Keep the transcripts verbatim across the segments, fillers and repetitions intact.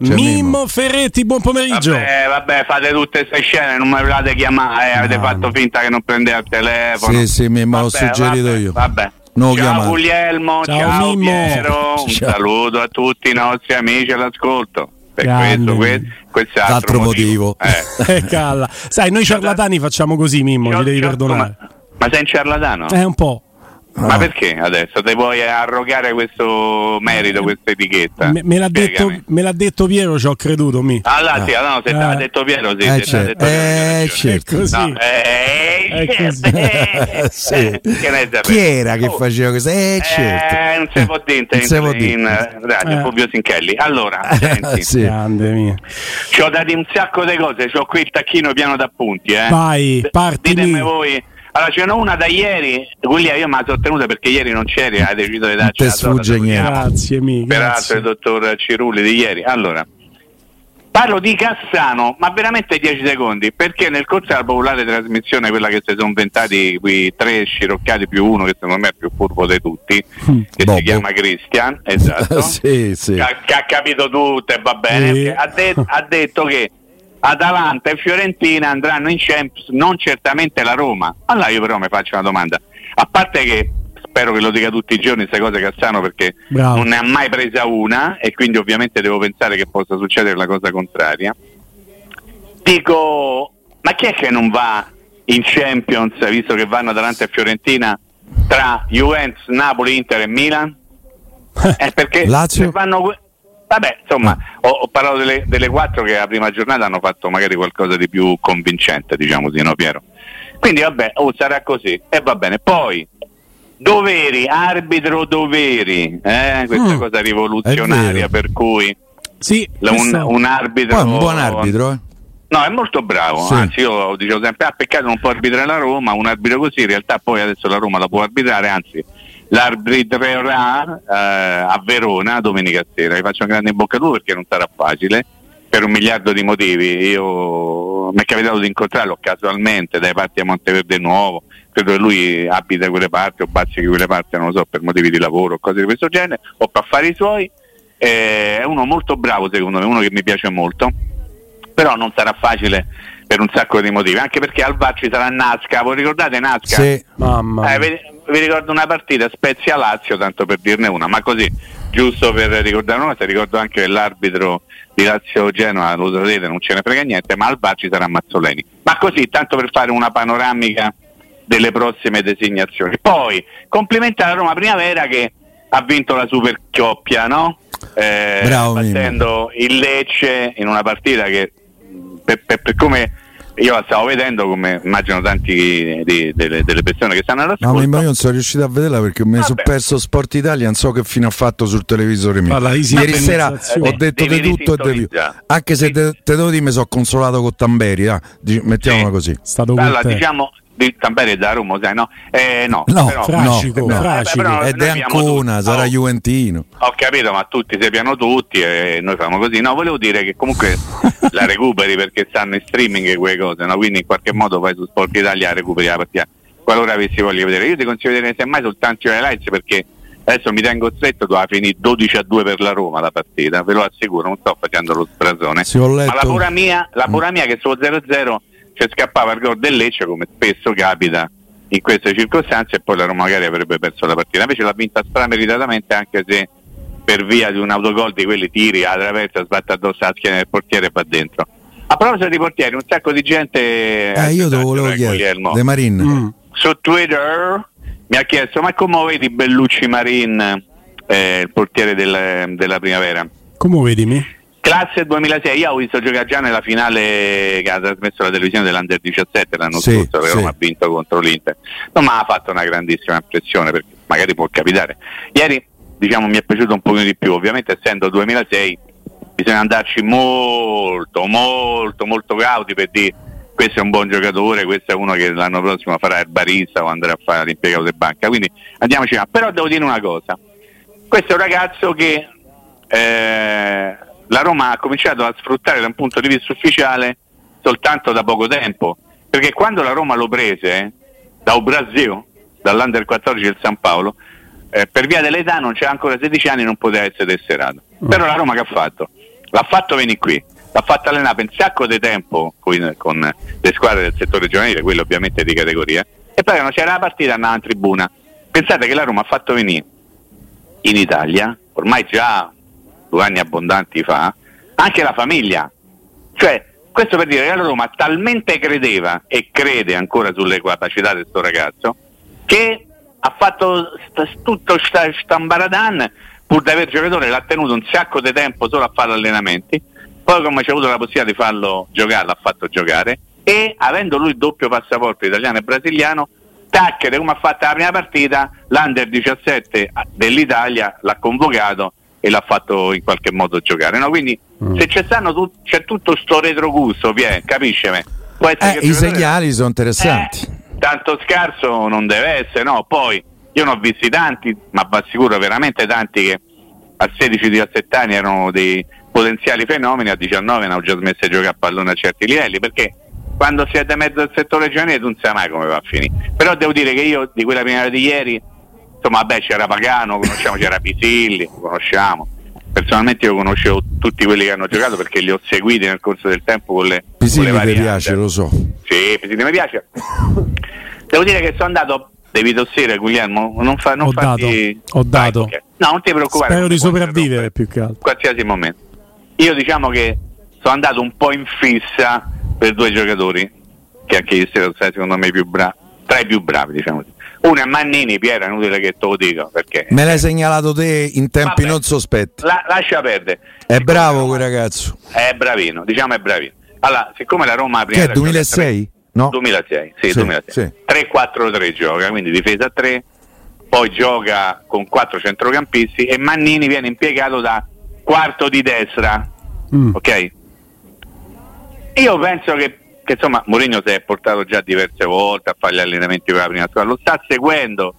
Mimmo Ferretti, buon pomeriggio. Vabbè, vabbè, fate tutte queste scene, non mi volete chiamare, no, avete fatto finta che non prendeva il telefono. Sì, sì, Mimmo, l'ho suggerito vabbè, io. Vabbè. No, ciao Guglielmo, ciao, ciao Mimmo. Piero, un ciao. Saluto a tutti i nostri amici all'ascolto. Per grande. questo, questo è altro, altro motivo. motivo. Eh. Calla. Sai, noi ciarlatani facciamo così, Mimmo, ci devi perdonare. Ma, ma sei un ciarlatano? Eh, un po'. No. Ma perché adesso ti vuoi arrogare questo merito, questa etichetta? Me, me, l'ha, detto, me l'ha detto Piero, ci ho creduto. Mi. Allora, ah. sì, no, se eh. l'ha detto Piero, sì, eh, se certo. Eh, certo. Così. No. Eh, eh, certo. Eh, sì. Che chi era che oh. faceva questo? Eh, certo. Eh, non si può dire, non si può dire. Grazie, Fulvio Sinchelli. Allora, senti. Sì. Grande mia. Ci ho dato un sacco di cose, c'ho qui il tacchino piano d'appunti, eh. Vai, parti. Ditemi voi. Allora ce n'è una da ieri, quella io me la sono tenuta perché ieri non c'eri, hai deciso di darci la zona. Grazie mille. Peraltro il dottor Cirulli di ieri. Allora, parlo di Cassano, ma veramente dieci secondi, perché nel corso della popolare trasmissione, quella che si sono inventati qui tre sciroccati più uno, che secondo me è il più furbo di tutti, che Bobo. Si chiama Christian, esatto, sì, sì. Che, ha, che ha capito tutto e va bene, sì. ha, de- ha detto che Atalanta e Fiorentina andranno in Champions, non certamente la Roma. Allora io però mi faccio una domanda, a parte che spero che lo dica tutti i giorni questa cosa Cassano, perché Bravo. non ne ha mai presa una e quindi ovviamente devo pensare che possa succedere la cosa contraria. Dico, ma chi è che non va in Champions, visto che vanno Atalanta e Fiorentina, tra Juventus, Napoli, Inter e Milan? È perché Lazio? Se vanno... Vabbè, insomma, ho, ho parlato delle, delle quattro che la prima giornata hanno fatto magari qualcosa di più convincente, diciamo così, no Piero? Quindi vabbè, oh, sarà così, e va bene. Poi, doveri, arbitro doveri, eh? Questa mm, cosa rivoluzionaria per cui sì, la, un, un arbitro... Poi è un buon arbitro, eh? No, è molto bravo, sì. Anzi io dicevo sempre, ah peccato non può arbitrare la Roma, un arbitro così, in realtà poi adesso la Roma la può arbitrare, anzi... l'arbitrerà eh, a Verona domenica sera. Vi faccio un grande in bocca al lupo perché non sarà facile per un miliardo di motivi. Io mi è capitato di incontrarlo casualmente dai parti a Monteverde Nuovo, credo che lui abita quelle parti o bazzichi quelle parti, non lo so, per motivi di lavoro o cose di questo genere o per affari suoi. Eh, è uno molto bravo secondo me, uno che mi piace molto, però non sarà facile per un sacco di motivi, anche perché al V A R ci sarà Nazca, voi ricordate Nazca? Sì, mamma. Eh, vi, vi ricordo una partita Spezia-Lazio, tanto per dirne una, ma così, giusto per ricordare una cosa, ricordo anche che l'arbitro di Lazio-Genoa, lo sapete, non ce ne frega niente, ma al V A R ci sarà Mazzoleni. Ma così, tanto per fare una panoramica delle prossime designazioni. Poi, complimenti alla Roma Primavera che ha vinto la Supercoppia, no? Eh, Bravo, battendo mio. Il Lecce in una partita che Per, per, per come io la stavo vedendo, come immagino tanti di, di, delle, delle persone che stanno all'ascolto. No, io non sono riuscito a vederla perché mi sono perso Sportitalia, non so che fine ha fatto sul televisore mio. Allora, ieri sera ho detto di tutto e di più. Anche se sì. te, te devo dire mi sono consolato con Tamberi, eh. Di, mettiamola sì. così. Stato allora, diciamo, Tampere Zarum, no? Eh, no, no, però, frascico, no, frascico. Eh, però è De Ancona, sarà oh, Juventino. Ho capito, ma tutti sappiano tutti e noi siamo così. No, volevo dire che comunque la recuperi perché stanno in streaming quelle cose, no? Quindi in qualche modo vai su Sportitalia a recuperi la partita. Qualora avessi voglia di vedere, io ti consiglio di vedere semmai soltanto i highlights perché adesso mi tengo stretto, doveva finire dodici a due per la Roma la partita, ve lo assicuro, non sto facendo lo sprazone. Sì, ho letto... Ma la pura mia, la pura mia che sullo zero zero cioè scappava il gol del Lecce, come spesso capita in queste circostanze, e poi la Roma magari avrebbe perso la partita. Invece l'ha vinta strameritatamente, anche se per via di un autogol di quelli tiri, attraversa, sbatte addosso alla schiena del portiere e va dentro. A proposito di portieri, un sacco di gente... Eh, io te volevo chiedere, De Marin. Mm. Su Twitter mi ha chiesto, ma come vedi Bellucci Marin, eh, il portiere del, della Primavera? Come vedi me? Classe duemilasei, io ho visto giocare già nella finale che ha trasmesso la televisione dell'Under diciassette l'anno sì, scorso, che sì. Roma ha vinto contro l'Inter. No, ma ha fatto una grandissima impressione, perché magari può capitare. Ieri, diciamo, mi è piaciuto un pochino di più, ovviamente essendo duemilasei bisogna andarci molto, molto, molto cauti per dire questo è un buon giocatore, questo è uno che l'anno prossimo farà il barista o andrà a fare l'impiegato di banca, quindi andiamoci là. Però devo dire una cosa, questo è un ragazzo che... Eh, la Roma ha cominciato a sfruttare da un punto di vista ufficiale soltanto da poco tempo, perché quando la Roma lo prese eh, da Obrazio, dall'Under quattordici del San Paolo, eh, per via dell'età non c'era ancora sedici anni, non poteva essere tesserato. Però la Roma che ha fatto? L'ha fatto venire qui, l'ha fatto allenare per un sacco di tempo con, con le squadre del settore giovanile, quelle ovviamente di categoria, e poi quando c'era la partita andava in tribuna. Pensate che la Roma ha fatto venire in Italia, ormai già due anni abbondanti fa, anche la famiglia, cioè questo per dire che la Roma talmente credeva e crede ancora sulle capacità di questo ragazzo che ha fatto st- tutto st- stambaradan pur di aver giocatore, l'ha tenuto un sacco di tempo solo a fare allenamenti, poi come c'è avuto la possibilità di farlo giocare l'ha fatto giocare, e avendo lui il doppio passaporto italiano e brasiliano, tacchete come ha fatto la prima partita, l'Under diciassette dell'Italia l'ha convocato e l'ha fatto in qualche modo giocare, no? Quindi mm. se c'è, stanno tu, c'è tutto sto retrogusto, via, capisci me? Può essere eh, che i segnali sono interessanti. Eh, tanto scarso non deve essere, no? Poi io ne ho visti tanti, ma va sicuro veramente tanti che a sedici diciassette anni erano dei potenziali fenomeni, a diciannove ne ho già smesso di giocare a pallone a certi livelli, perché quando si è da mezzo al settore giovanile tu non sai mai come va a finire. Però devo dire che io di quella prima di ieri, insomma, vabbè, c'era Pagano, conosciamo, c'era Pisilli, conosciamo. Personalmente io conoscevo tutti quelli che hanno giocato perché li ho seguiti nel corso del tempo con le, Pisilli con le mi piace, lo so. Sì, Pisilli mi piace. Devo dire che sono andato, devi tossire Guglielmo, non fa non ho farti... dato, ho dato. Vai, okay. No, non ti preoccupare. Spero di sopravvivere più che altro. Qualsiasi momento. Io diciamo che sono andato un po' in fissa per due giocatori che anche io sono stati secondo me più bravi, tra i più bravi, diciamo così. Una Mannini, Piero, è inutile che te lo dico perché me l'hai segnalato te in tempi vabbè, non sospetti. La, lascia perdere. È siccome bravo quel ragazzo. È bravino, diciamo è bravino. Allora, siccome la Roma prima che è duemilasei? No. duemilasei, sì, sì duemilasei. Sì. tre quattro tre gioca, quindi difesa tre, poi gioca con quattro centrocampisti e Mannini viene impiegato da quarto di destra. Mm. Ok? Io penso che che insomma Mourinho si è portato già diverse volte a fare gli allenamenti con la prima squadra, lo sta seguendo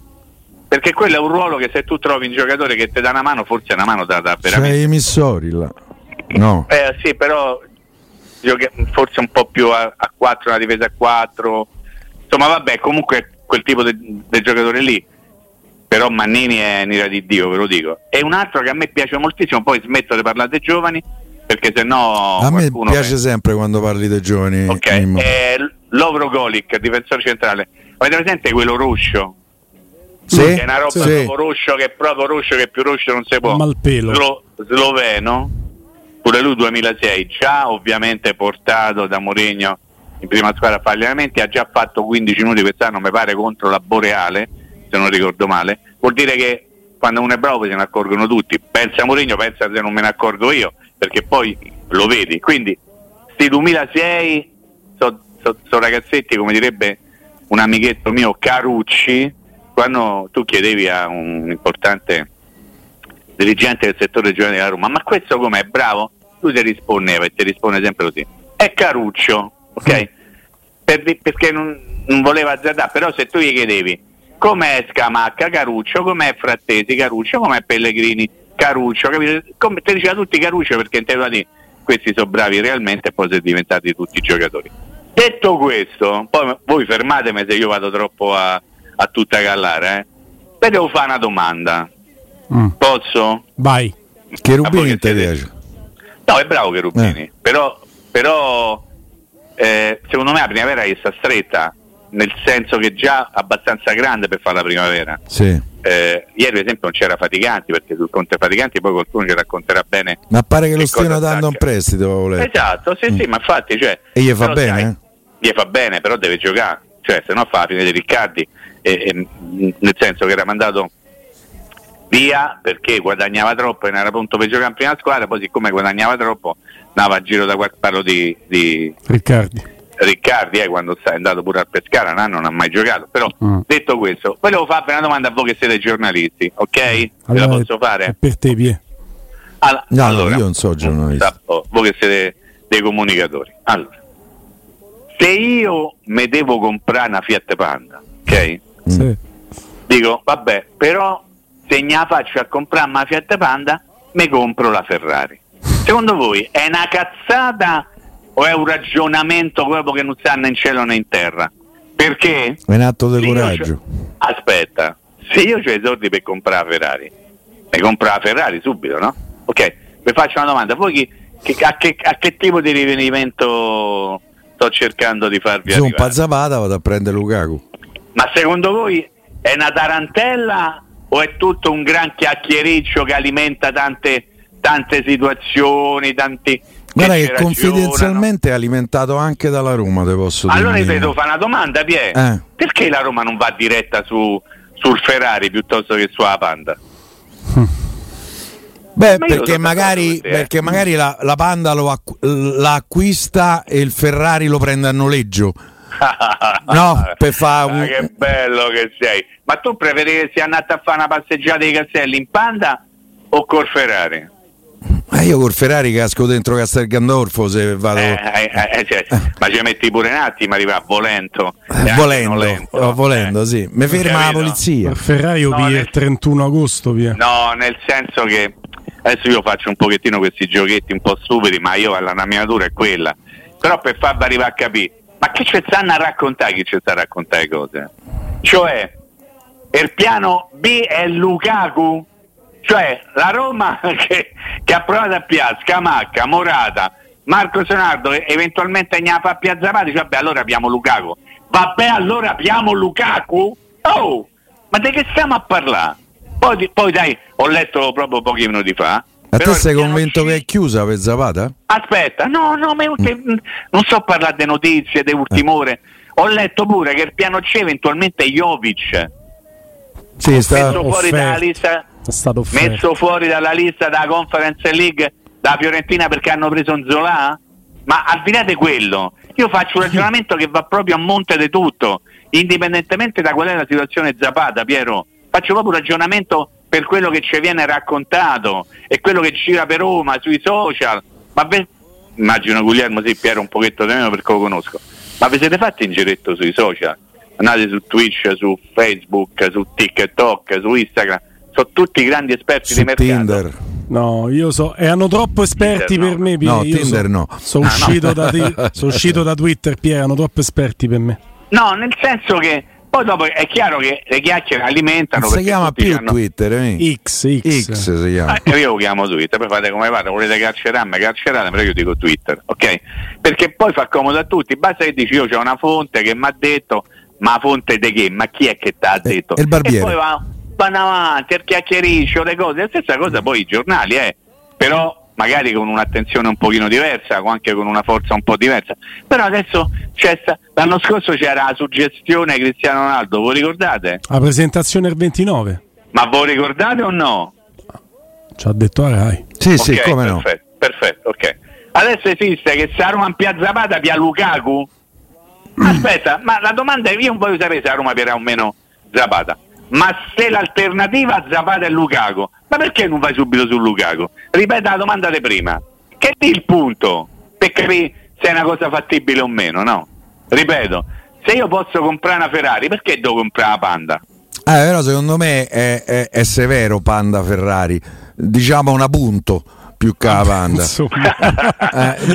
perché quello è un ruolo che se tu trovi un giocatore che ti dà una mano, forse una mano te la dà veramente. Cioè i missori là, no? Eh sì, però forse un po' più a, a quattro, una difesa a quattro, insomma vabbè, comunque quel tipo di giocatore lì. Però Mannini è nera di Dio, ve lo dico. È un altro che a me piace moltissimo, poi smetto di parlare dei giovani perché se no a me piace che... sempre quando parli dei giovani. Ok, eh, Lovro Golik, difensore centrale, avete presente quello roscio? Sì, che è una roba sì. roscio che è proprio roscio, che più roscio non si può. Malpelo. Slo- sloveno, pure lui duemilasei, già ovviamente portato da Mourinho in prima squadra a fare allenamenti, ha già fatto quindici minuti quest'anno mi pare contro la Boreale, se non ricordo male. Vuol dire che quando uno è bravo se ne accorgono tutti, pensa Mourinho, pensa se non me ne accorgo io, perché poi lo vedi. Quindi sti duemilasei sono so, so ragazzetti, come direbbe un amichetto mio, Carucci, quando tu chiedevi a un importante dirigente del settore giovanile della Roma ma questo com'è, bravo? Lui ti rispondeva e ti risponde sempre così, è Caruccio, ok? Mm. per, perché non, non voleva azzardare. Però se tu gli chiedevi com'è Scamacca, Caruccio, com'è Frattesi, Caruccio, com'è Pellegrini, Caruccio, capito? Come te diceva tutti Caruccio, perché intendo dire questi sono bravi realmente e poi sono diventati tutti giocatori. Detto questo, poi voi fermatemi se io vado troppo a, a tutta gallare, eh. Beh, devo fare una domanda. Mm. Posso? Vai. Cherubini in tedesco. No, è bravo Cherubini, eh. però, però eh, secondo me la primavera è sta stretta, nel senso che già abbastanza grande per fare la primavera. Sì. Eh, ieri per esempio non c'era Faticanti, perché sul conto Faticanti poi qualcuno ci racconterà bene. Ma pare che, che lo stiano dando in prestito. Esatto, sì, mm. sì, ma infatti, cioè, e gli fa bene? Sai, gli fa bene, però deve giocare, cioè se no fa la fine di Riccardi, e, e, nel senso che era mandato via perché guadagnava troppo e non era pronto per giocare in prima squadra, poi siccome guadagnava troppo andava a giro da qualche, parlo di, di Riccardi Riccardi eh, quando è andato pure al Pescara, no, non ha mai giocato. Però mm. detto questo, volevo farvi una domanda a voi che siete giornalisti, ok? Allora, la posso fare? È per te, Pie. Allora, no, allora, io non so giornalista, voi che siete dei comunicatori. Allora, se io mi devo comprare una Fiat Panda, ok? Mm. Sì. Dico, vabbè, però se ne faccio a comprare una Fiat Panda, mi compro la Ferrari. Secondo voi è una cazzata o è un ragionamento proprio che non sta né in cielo né in terra? Perché è un atto di coraggio. Aspetta, se io ho i soldi per comprare Ferrari, mi compro la Ferrari subito, no? Ok, vi faccio una domanda, voi chi, che, a, che, a che tipo di rivenimento sto cercando di farvi arrivare? Sono Pazzapata, vado a prendere Lukaku. Ma secondo voi è una tarantella o è tutto un gran chiacchiericcio che alimenta tante, tante situazioni, tanti... Guarda che confidenzialmente è alimentato anche dalla Roma, te posso dire. Allora io devo fare una domanda, Pie. Eh. Perché la Roma non va diretta su sul Ferrari piuttosto che sulla Panda? Beh, Ma perché, magari, te, eh. perché magari la, la Panda lo acqu- la acquista e il Ferrari lo prende a noleggio. No, per fare un... ah, che bello che sei. Ma tu preferi che sia andata a fare una passeggiata dei Castelli in Panda o col Ferrari? Ma io col Ferrari casco dentro Castel Gandolfo se vado. Eh, eh, eh, cioè, eh. Ma ci metti pure un attimo, arriva volento. Eh, volendo, volento, no? volendo eh. sì. Mi ferma la polizia. Il Ferrari no, via nel... il trentuno agosto via. No, nel senso che adesso io faccio un pochettino questi giochetti un po' stupidi, ma io alla mia natura è quella. Però per farvi arrivare a capire, ma che ci stanno a raccontare? Chi ci sta a raccontare cose? Cioè, il piano B è Lukaku? Cioè la Roma che, che ha provato a Piazza, Scamacca, Morata, Marcos Leonardo, eventualmente ne fa Piazza Pati, cioè, vabbè allora abbiamo Lukaku, vabbè allora abbiamo Lukaku, oh, ma di che stiamo a parlare? Poi, poi dai, ho letto proprio pochi minuti fa. Ma te sei convinto che è chiusa per Zapata? Aspetta, no, no, ma che, mm. non so parlare di notizie, di ultime ore, eh. Ho letto pure che il piano C eventualmente è Jovic. Sì, sta messo fuori dalla lista, messo fuori dalla lista da Conference League da Fiorentina perché hanno preso Nzola. Ma al di là di quello, io faccio un ragionamento che va proprio a monte di tutto, indipendentemente da qual è la situazione Zapata, Piero. Faccio proprio un ragionamento per quello che ci viene raccontato e quello che gira per Roma sui social. Ma ve... immagino Guglielmo, sì, Piero un pochetto di meno perché lo conosco, ma vi siete fatti in giretto sui social? Andate su Twitch, su Facebook, su TikTok, su Instagram, sono tutti grandi esperti su di mercato. Tinder. No, io so, e hanno troppo esperti Tinder, per no. me. Pier. No, io Tinder so, no. Sono ah, uscito, no. Da ti, so uscito da Twitter, Pier, hanno troppo esperti per me. No, nel senso che poi dopo è chiaro che le chiacchiere alimentano. Si chiama più hanno... Twitter, eh? X, X. X si chiama. Eh, io lo chiamo Twitter, poi fate come fate, volete carcerarmi, carcerate, però io dico Twitter, ok? Perché poi fa comodo a tutti, basta che dici io c'ho una fonte che mi ha detto. Ma a fonte di che? Ma chi è che t'ha detto? Eh, il barbiere. E poi va, vanno avanti, il chiacchiericcio, le cose, la stessa cosa poi i giornali, eh. Però magari con un'attenzione un pochino diversa, anche con una forza un po' diversa. Però adesso c'è sta... l'anno scorso c'era la suggestione a Cristiano Ronaldo, voi ricordate? La presentazione il ventinove. Ma voi ricordate o no? Ci ha detto a Rai. Sì, okay, sì, come perfetto, no. Perfetto, ok. Adesso esiste che se a Roma in Piazza Pata via Lukaku? Aspetta, ma la domanda è, io non voglio sapere se la Roma pierà o meno Zapata, ma se l'alternativa Zapata è Lukaku, ma perché non vai subito su Lukaku? Ripeto la domanda di prima, che è il punto per capire se è una cosa fattibile o meno, no? ripeto, se io posso comprare una Ferrari, perché devo comprare una Panda? Eh, però secondo me è, è, è severo Panda Ferrari, diciamo un appunto più che la Panda. eh,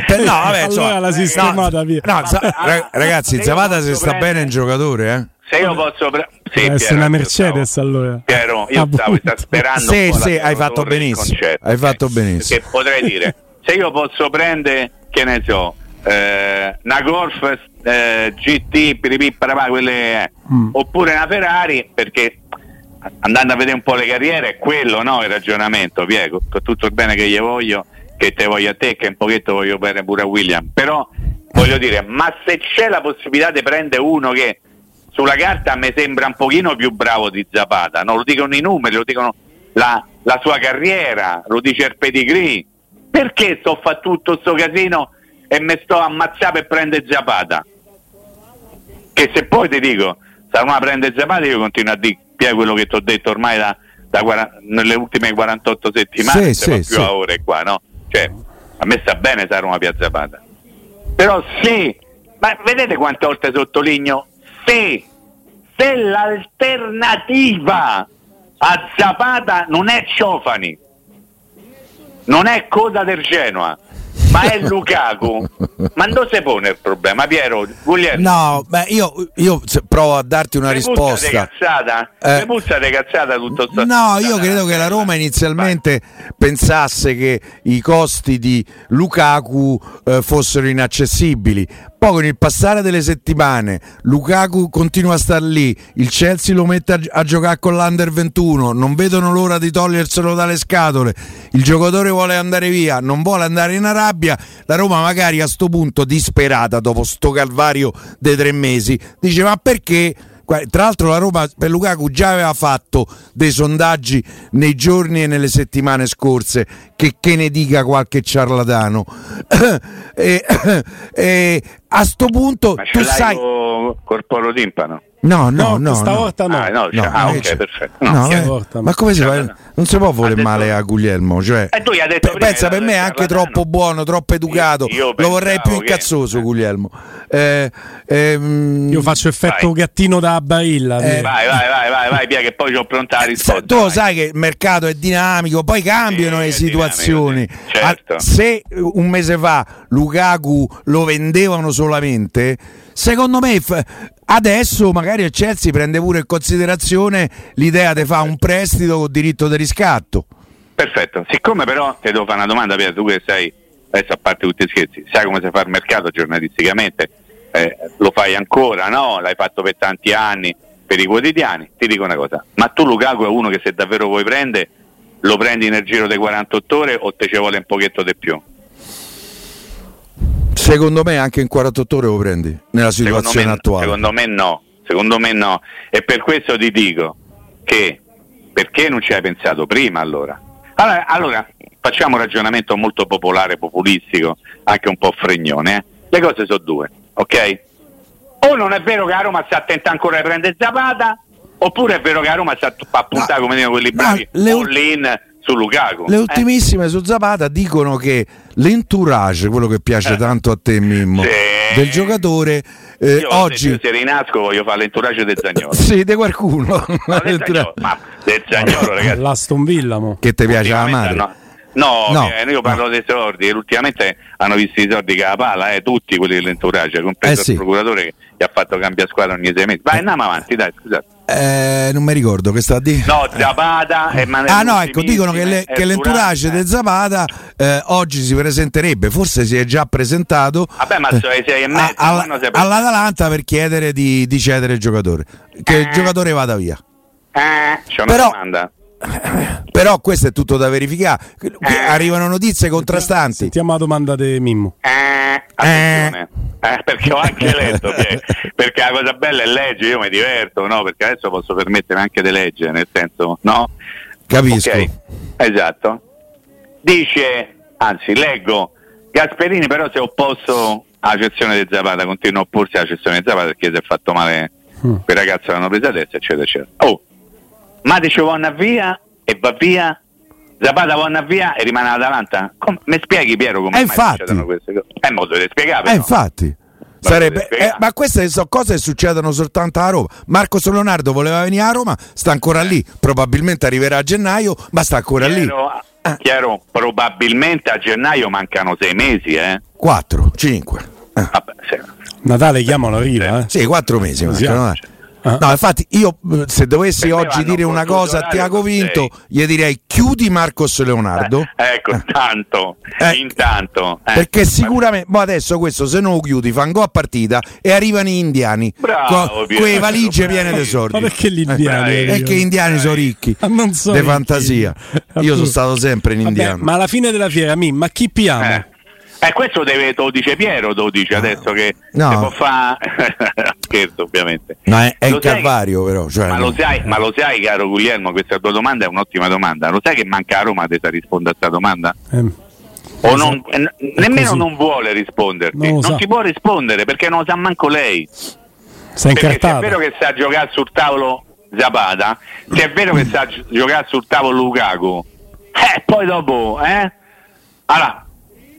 per, no, vabbè, so, allora la sistemata no, via. No, sa, vabbè, ragazzi, Zapata se sta prendere... bene in giocatore, eh? Se io posso pre- sì, Piero, essere una Mercedes stavo, allora. Piero, io stavo sperando. Sì, sì, hai fatto benissimo. Hai fatto benissimo. Che potrei dire, se io posso prendere, che ne so, eh, una Golf eh, G T, piripì, parapà, quelle, eh. mm. oppure una Ferrari, perché andando a vedere un po' le carriere è quello, no, il ragionamento, Piero, con tutto il bene che gli voglio, che te voglio a te, che un pochetto voglio bene pure a William, però voglio dire, ma se c'è la possibilità di prendere uno che sulla carta mi sembra un pochino più bravo di Zapata, no? Lo dicono i numeri, lo dicono la, la sua carriera, lo dice il pedigree. Perché sto fa tutto sto casino e mi sto ammazzando per prendere Zapata? Che se poi ti dico, Salma prende Zapata, io continuo a dire quello che ti ho detto ormai da, da quaranta, nelle ultime quarantotto settimane, sì, sì, più sì. a ore qua, no? Cioè, a me sta bene Salma Pia Zapata. Però sì, ma vedete quante volte sottolineo? Se, se l'alternativa a Zapata non è Ciofani, non è cosa del Genoa, ma è Lukaku, ma non si pone il problema, Piero, Guglielmo? No, beh, io, io provo a darti una risposta. Mi cazzata, eh, mi cazzata tutto sto. No, io credo che la Roma inizialmente vai. pensasse che i costi di Lukaku eh, fossero inaccessibili. Poi con il passare delle settimane Lukaku continua a star lì, il Chelsea lo mette a, gi- a giocare con l'Under ventuno, non vedono l'ora di toglierselo dalle scatole, il giocatore vuole andare via, non vuole andare in Arabia, la Roma magari a sto punto disperata dopo sto calvario dei tre mesi dice ma perché? Tra l'altro la Roma per Lukaku già aveva fatto dei sondaggi nei giorni e nelle settimane scorse, che, che ne dica qualche ciarlatano. e, e, a sto punto ma ce tu l'hai sai corporo timpano? No, no, no, no stavolta no. no. Ah, no, cioè, no ah, ok, perfetto. No, no, eh, ma come si fa? Non si può voler male a Guglielmo, cioè. E eh, tu gli hai detto p- prima, pensa per me è anche troppo buono, troppo educato. Io, io lo vorrei più incazzoso, che... Guglielmo. Eh, ehm... Io faccio effetto vai. gattino da Barilla. Eh. Vai, vai, vai, vai, vai, via che poi ci ho pronta la risposta. Tu lo sai che il mercato è dinamico, poi cambiano sì, le situazioni. Certo. Se un mese fa Lukaku lo vendevano solamente, secondo me adesso magari il Chelsea prende pure in considerazione l'idea di fare un prestito con diritto di riscatto. Perfetto, siccome però ti devo fare una domanda, Piero, tu che sai, adesso a parte tutti i scherzi, sai come si fa il mercato giornalisticamente, eh, lo fai ancora, no? L'hai fatto per tanti anni, per i quotidiani, ti dico una cosa, ma tu Lukaku è uno che se davvero vuoi prendere, lo prendi nel giro di quarantotto ore o te ci vuole un pochetto di più? Secondo me anche in quarantotto ore lo prendi nella situazione secondo me, attuale. Secondo me no, secondo me no. E per questo ti dico che perché non ci hai pensato prima allora? Allora, allora facciamo un ragionamento molto popolare, populistico, anche un po' fregnone. Eh? Le cose sono due, ok? O non è vero che la Roma sta attenta ancora a prendere Zapata, oppure è vero che la Roma sta a puntare no, come dicono quelli bravi, no, all in su Lukaku. Le ultimissime eh. su Zapata dicono che l'entourage, quello che piace eh. tanto a te Mimmo, sì. del giocatore eh, io, oggi se, se rinasco voglio fare l'entourage del Zagnolo. Sì, di qualcuno. No, del Zagnolo, ma del Zagnolo, ragazzi. L'Aston Villa mo. Che ti piace la madre? No. No, no, io parlo no. dei sordi, ultimamente hanno visto i sordi che la palla, eh, tutti quelli dell'entourage, compreso eh sì. il procuratore che gli ha fatto cambiare squadra ogni sei mesi. Vai, eh. andiamo avanti, dai, scusate. Eh, non mi ricordo che sta a dire. No, Zapata eh. e Mannini. Ah no, ecco, dicono che, le, che l'entourage eh. del Zapata eh, oggi si presenterebbe, forse si è già presentato. Vabbè, ma sono le sei e mezzo, a, a, all'Atalanta per chiedere di, di cedere il giocatore, che eh. il giocatore vada via. Eh, c'è una Però, domanda. Però questo è tutto da verificare. Eh, Arrivano notizie contrastanti. Sentiamo la domanda di Mimmo. Eh, attenzione, eh. Eh, perché ho anche letto. Perché la cosa bella è leggere. Io mi diverto, no? Perché adesso posso permettere anche di leggere, nel senso, no? Capisco. Okay. Esatto. Dice, anzi, leggo. Gasperini, però, si è opposto alla cessione di Zapata. Continua a opporsi alla cessione di Zapata perché si è fatto male. Mm. Quel ragazzo l'hanno presa adesso, eccetera, eccetera. Oh. Matic va a via e va via, Zapata va a via e rimane all'Atalanta. Mi spieghi Piero come mai succedono queste cose? È modo di spiegare. Eh, no? Infatti, Sarebbe, eh, ma queste sono cose che succedono soltanto a Roma. Marcos Leonardo voleva venire a Roma, sta ancora lì, probabilmente arriverà a gennaio, ma sta ancora chiaro, lì ah. Chiaro, probabilmente a gennaio mancano sei mesi, eh? Quattro, cinque ah. Vabbè, sì. Natale chiamano Riva, eh? Sì, quattro mesi mancano, eh. Ah. No, infatti io se dovessi per oggi dire una cosa a Tiago Vinto gli direi chiudi Marcos Leonardo, eh, ecco, eh. tanto eh. intanto eh. perché sicuramente ma adesso questo se non lo chiudi fangò a partita e arrivano gli indiani con quelle valigie piene di soldi. Ma perché gli indiani? Eh, perché gli indiani sono ricchi, ah, non so, di fantasia. Io sono stato sempre in Indiana. Vabbè, ma alla fine della fiera mi, ma chi piamo? Eh. Eh, questo deve dodici Piero, dodici adesso che no. Si può fare scherzo ovviamente. No, è, è il Calvario però. Cioè, ma, no. lo sai, ma lo sai caro Guglielmo, questa tua domanda è un'ottima domanda. Lo sai che manca a Roma te sa rispondere a questa domanda? Eh. O non, eh, nemmeno così. Non vuole risponderti, non, non si può rispondere perché non lo sa manco lei. Sei perché incartato. Se è vero che sa giocare sul tavolo Zapata, se è vero che sa giocare sul tavolo Lukaku, eh, poi dopo, eh? Allora.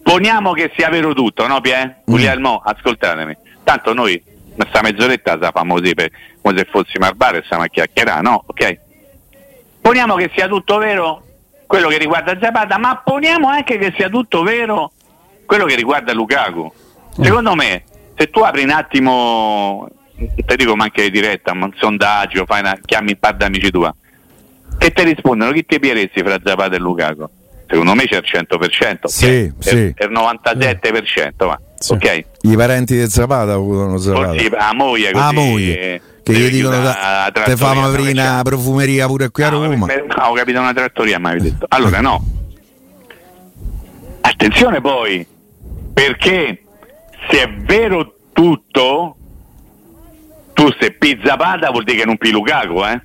Poniamo che sia vero tutto, no Pier? Guglielmo, mm. ascoltatemi. Tanto noi questa mezz'oretta la facciamo così per, come se fossimo al bar e stiamo a chiacchierare, no? Ok? Poniamo che sia tutto vero quello che riguarda Zapata, ma poniamo anche che sia tutto vero quello che riguarda Lukaku. Secondo me, se tu apri un attimo, te dico ma anche in diretta, un sondaggio, fai una, chiami un par d'amici tua, e te rispondono chi ti pieresti fra Zapata e Lukaku? Secondo me c'è il cento per cento, sì, è, sì. È il novantasette per cento, ma sì. Ok. I parenti del Zapata usano Zapata. Forse la moglie così. La moglie eh, che gli dicono da, te fa aprire una profumeria pure qui a no, Roma. Per, per, no, ho capito una trattoria, ma avevi detto. Allora no. Attenzione poi, perché se è vero tutto tu se pi Zapata vuol dire che non pi Lukaku, eh?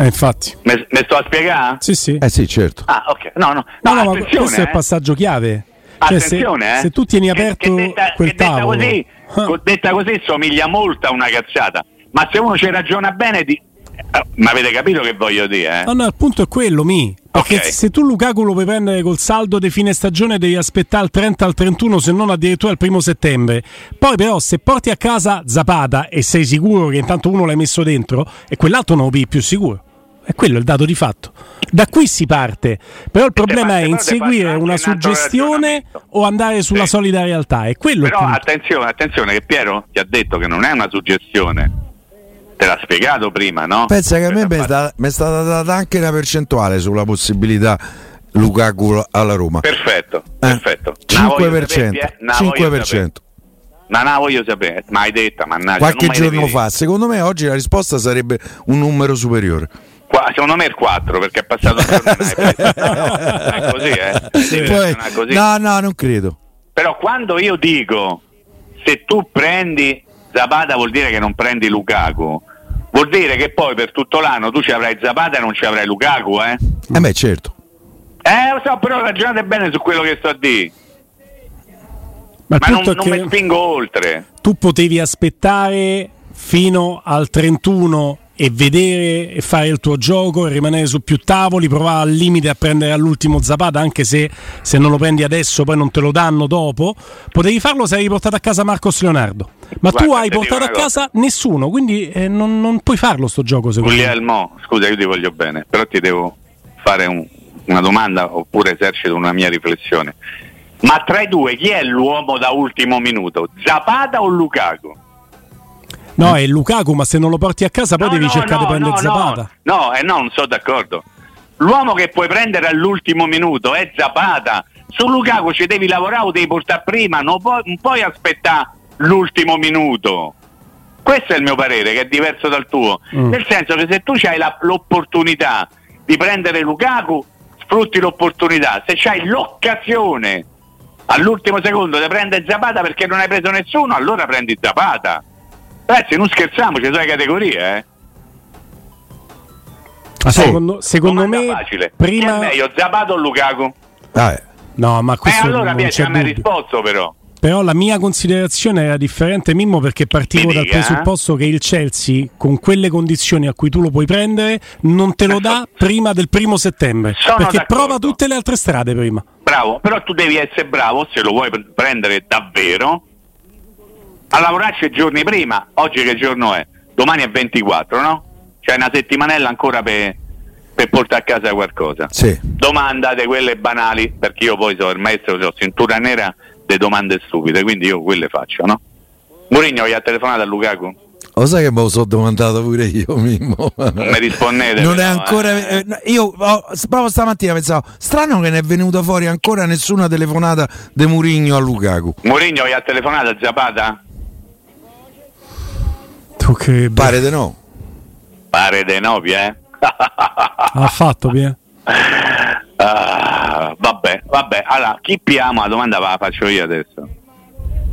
Eh, infatti. Me, me sto a spiegare? Sì, sì. Eh sì, certo. Ah, ok. No, no. No, no, ma questo eh. è il passaggio chiave. Cioè, attenzione, se, eh. se tu tieni aperto che, che detta, quel che tavolo. Detta così, ah. detta così somiglia molto a una cazzata, ma se uno ci ragiona bene di ma avete capito che voglio dire, eh? No, no, il punto è quello, mi. Perché okay. se tu Lukaku lo puoi prendere col saldo di fine stagione devi aspettare al trenta al trentuno se non addirittura al primo settembre. Poi però se porti a casa Zapata e sei sicuro che intanto uno l'hai messo dentro e quell'altro non lo pigli più sicuro. E quello è il dato di fatto. Da qui si parte. Però il problema è inseguire una suggestione o andare sulla sì. solida realtà. È quello però attenzione, attenzione che Piero ti ha detto che non è una suggestione. Te l'ha spiegato prima, no? Pensa che a me mi è stata data anche una percentuale sulla possibilità Lukaku alla Roma. Perfetto, eh? Perfetto. cinque per cento. Ma no, voglio sapere, ma hai detta, mannaggia. Qualche giorno fa, secondo me oggi la risposta sarebbe un numero superiore. Qua, secondo me è il quattro perché è passato è così, eh? Sì, poi, è così. No, no, non credo. Però quando io dico se tu prendi Zapata vuol dire che non prendi Lukaku, vuol dire che poi per tutto l'anno tu ci avrai Zapata e non ci avrai Lukaku, eh? Eh beh, certo. Eh, lo so, però ragionate bene su quello che sto a dire. Ma, Ma non, non mi spingo oltre. Tu potevi aspettare fino al trentuno e vedere e fare il tuo gioco e rimanere su più tavoli, provare al limite a prendere all'ultimo Zapata anche se, se non lo prendi adesso poi non te lo danno dopo, potevi farlo se avevi portato a casa Marcos Leonardo, ma guarda, tu hai portato a casa nessuno, quindi eh, non, non puoi farlo sto gioco secondo me. Guglielmo, scusa io ti voglio bene, però ti devo fare un, una domanda oppure esercito una mia riflessione, ma tra i due chi è l'uomo da ultimo minuto, Zapata o Lukaku? No, è Lukaku, ma se non lo porti a casa poi no, devi no, cercare no, di prendere no, Zapata. No, no, eh, no, non sono d'accordo. L'uomo che puoi prendere all'ultimo minuto è Zapata. Su Lukaku ci devi lavorare o devi portare prima, non puoi, non puoi aspettare l'ultimo minuto. Questo è il mio parere, che è diverso dal tuo. Mm. Nel senso che se tu hai la, l'opportunità di prendere Lukaku, sfrutti l'opportunità. Se c'hai l'occasione all'ultimo secondo di prendere Zapata perché non hai preso nessuno, allora prendi Zapata. Ragazzi, non scherziamo, ci sono le categorie, eh. Ah, sì. Secondo, secondo me facile. Prima chi è meglio, Zapata o Lukaku? Ah, eh. No, ma questo eh, allora mi ha risposto però. Però la mia considerazione era differente, Mimmo, perché partivo dica, dal presupposto eh? Che il Chelsea, con quelle condizioni a cui tu lo puoi prendere, non te lo dà prima del primo settembre. Sono perché d'accordo. Prova tutte le altre strade prima. Bravo, però tu devi essere bravo se lo vuoi prendere davvero. a lavorarci giorni prima. Oggi che giorno è? Domani è ventiquattro, no? C'è una settimanella ancora per, per portare a casa qualcosa. Sì. Domandate quelle banali, perché io poi sono il maestro, sono cintura nera delle domande stupide, quindi io quelle faccio, no? Mourinho gli ha telefonato a Lukaku? Lo sai che me lo sono domandato pure io, Mimmo? Non mi rispondete. Non è no, ancora. Eh. Eh, io oh, proprio stamattina pensavo, strano che ne è venuta fuori ancora nessuna telefonata di Mourinho a Lukaku. Mourinho gli ha telefonato a Zapata? Tu che pare di no. Pare di no, Pie. Ha fatto, Pie. Uh, vabbè, vabbè. Allora, chi piamo? La domanda la faccio io adesso.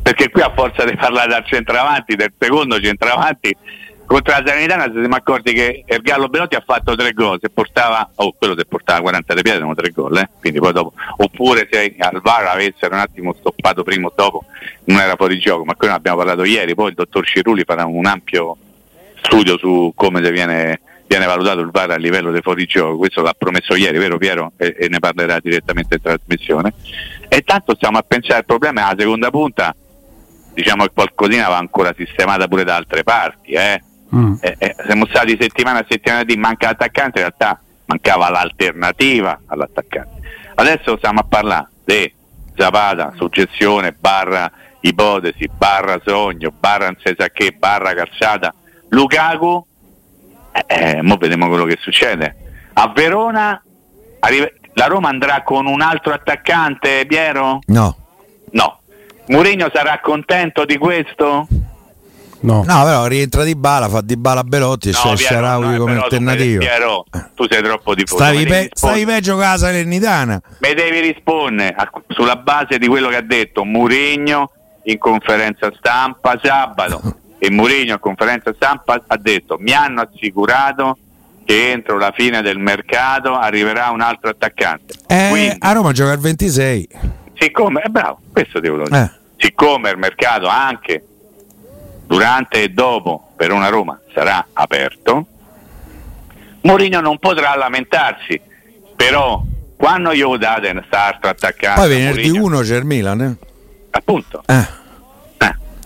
Perché qui a forza di parlare del centravanti, del secondo centravanti, contro la Sanitana ci siamo accorti che il Gallo Benotti ha fatto tre gol, se portava, oh quello se portava quaranta di piede erano tre gol, eh? Quindi poi dopo, oppure se Alvaro avesse un attimo stoppato prima o dopo, non era fuori gioco, ma qui ne abbiamo parlato ieri, poi il dottor Cirulli farà un ampio studio su come viene, viene valutato il V A R a livello del fuorigioco, questo l'ha promesso ieri, vero Piero? E, e ne parlerà direttamente in trasmissione. E tanto stiamo a pensare al problema alla seconda punta. Diciamo che qualcosina va ancora sistemata pure da altre parti, eh? Mm. Eh, eh, siamo stati settimana a settimana di manca l'attaccante, in realtà mancava l'alternativa all'attaccante. Adesso stiamo a parlare di Zapata, suggestione, barra ipotesi, barra sogno, barra non si sa che, barra calciata. Lukaku, eh, eh, mo vediamo quello che succede. A Verona arriva... la Roma andrà con un altro attaccante, Piero? No. No. Mourinho sarà contento di questo? No, no, però rientra Dybala, fa Dybala Belotti e no, c'è Sharawi come alternativa. Piero, tu sei troppo diffuso. Stavi, pe- stavi peggio che la Salernitana. Mi devi rispondere a, sulla base di quello che ha detto Mourinho in conferenza stampa sabato. E Mourinho in conferenza stampa ha detto: mi hanno assicurato che entro la fine del mercato arriverà un altro attaccante. Eh, Quindi, a Roma gioca il ventisei. Siccome, eh, bravo, questo devo dire. Eh. Siccome il mercato anche durante e dopo per una Roma sarà aperto, Mourinho non potrà lamentarsi. Però quando io date sta altro attaccante. Poi venerdì uno c'è il Milan, eh? Appunto. Eh.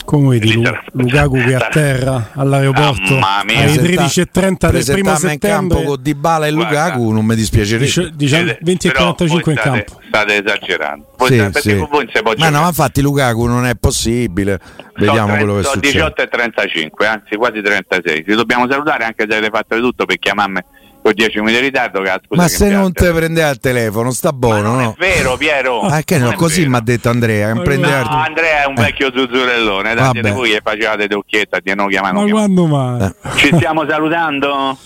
Come vedi Lu- Lukaku che atterra all'aeroporto ah, alle tredici e trenta del primo settembre in campo con Dybala e Lukaku. Guarda, non mi dispiacerebbe dice, dice, venti e quarantacinque in campo. State esagerando voi sì, state, sì. Voi ma giocare. No, ma infatti Lukaku non è possibile. Vediamo quello che succede. diciotto e trentacinque, anzi quasi trentasei. Ci dobbiamo salutare anche se avete fatto di tutto per chiamarmi con dieci minuti di ritardo, scusa. Ma se non te prende al telefono sta buono, no? È vero, Piero. Ah, che no, così mi ha detto Andrea. No, Andrea è un vecchio zuzzurellone, tanti di voi che facevate d'occhietta di non chiamare. Ma quando mai? Ci stiamo salutando?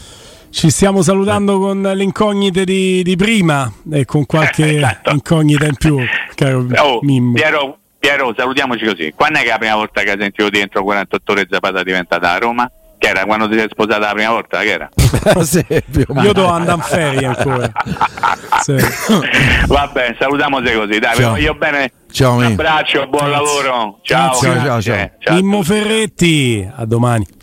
Ci stiamo salutando con le incognite di, di prima e con qualche esatto. incognita in più, caro oh, Mimmo. Piero, Piero, salutiamoci così. Quando è che la prima volta che hai sentito dentro quarantotto ore Zapata è diventata a Roma? Che era quando ti sei sposata la prima volta, che era? Sì, io devo andare in ferie ancora. Sì. Vabbè, salutiamoci così, dai, ciao. Io bene. Ciao, un abbraccio, buon lavoro. Ciao, ciao, ciao, ciao. Mimmo Ferretti, a domani.